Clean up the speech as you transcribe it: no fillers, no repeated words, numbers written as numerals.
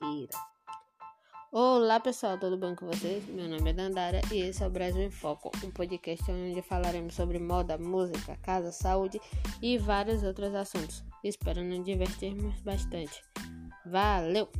inteira. Olá pessoal, tudo bem com vocês? Meu nome é Dandara e esse é o Brasil em Foco, um podcast onde falaremos sobre moda, música, casa, saúde e vários outros assuntos. Espero nos divertirmos bastante. Valeu!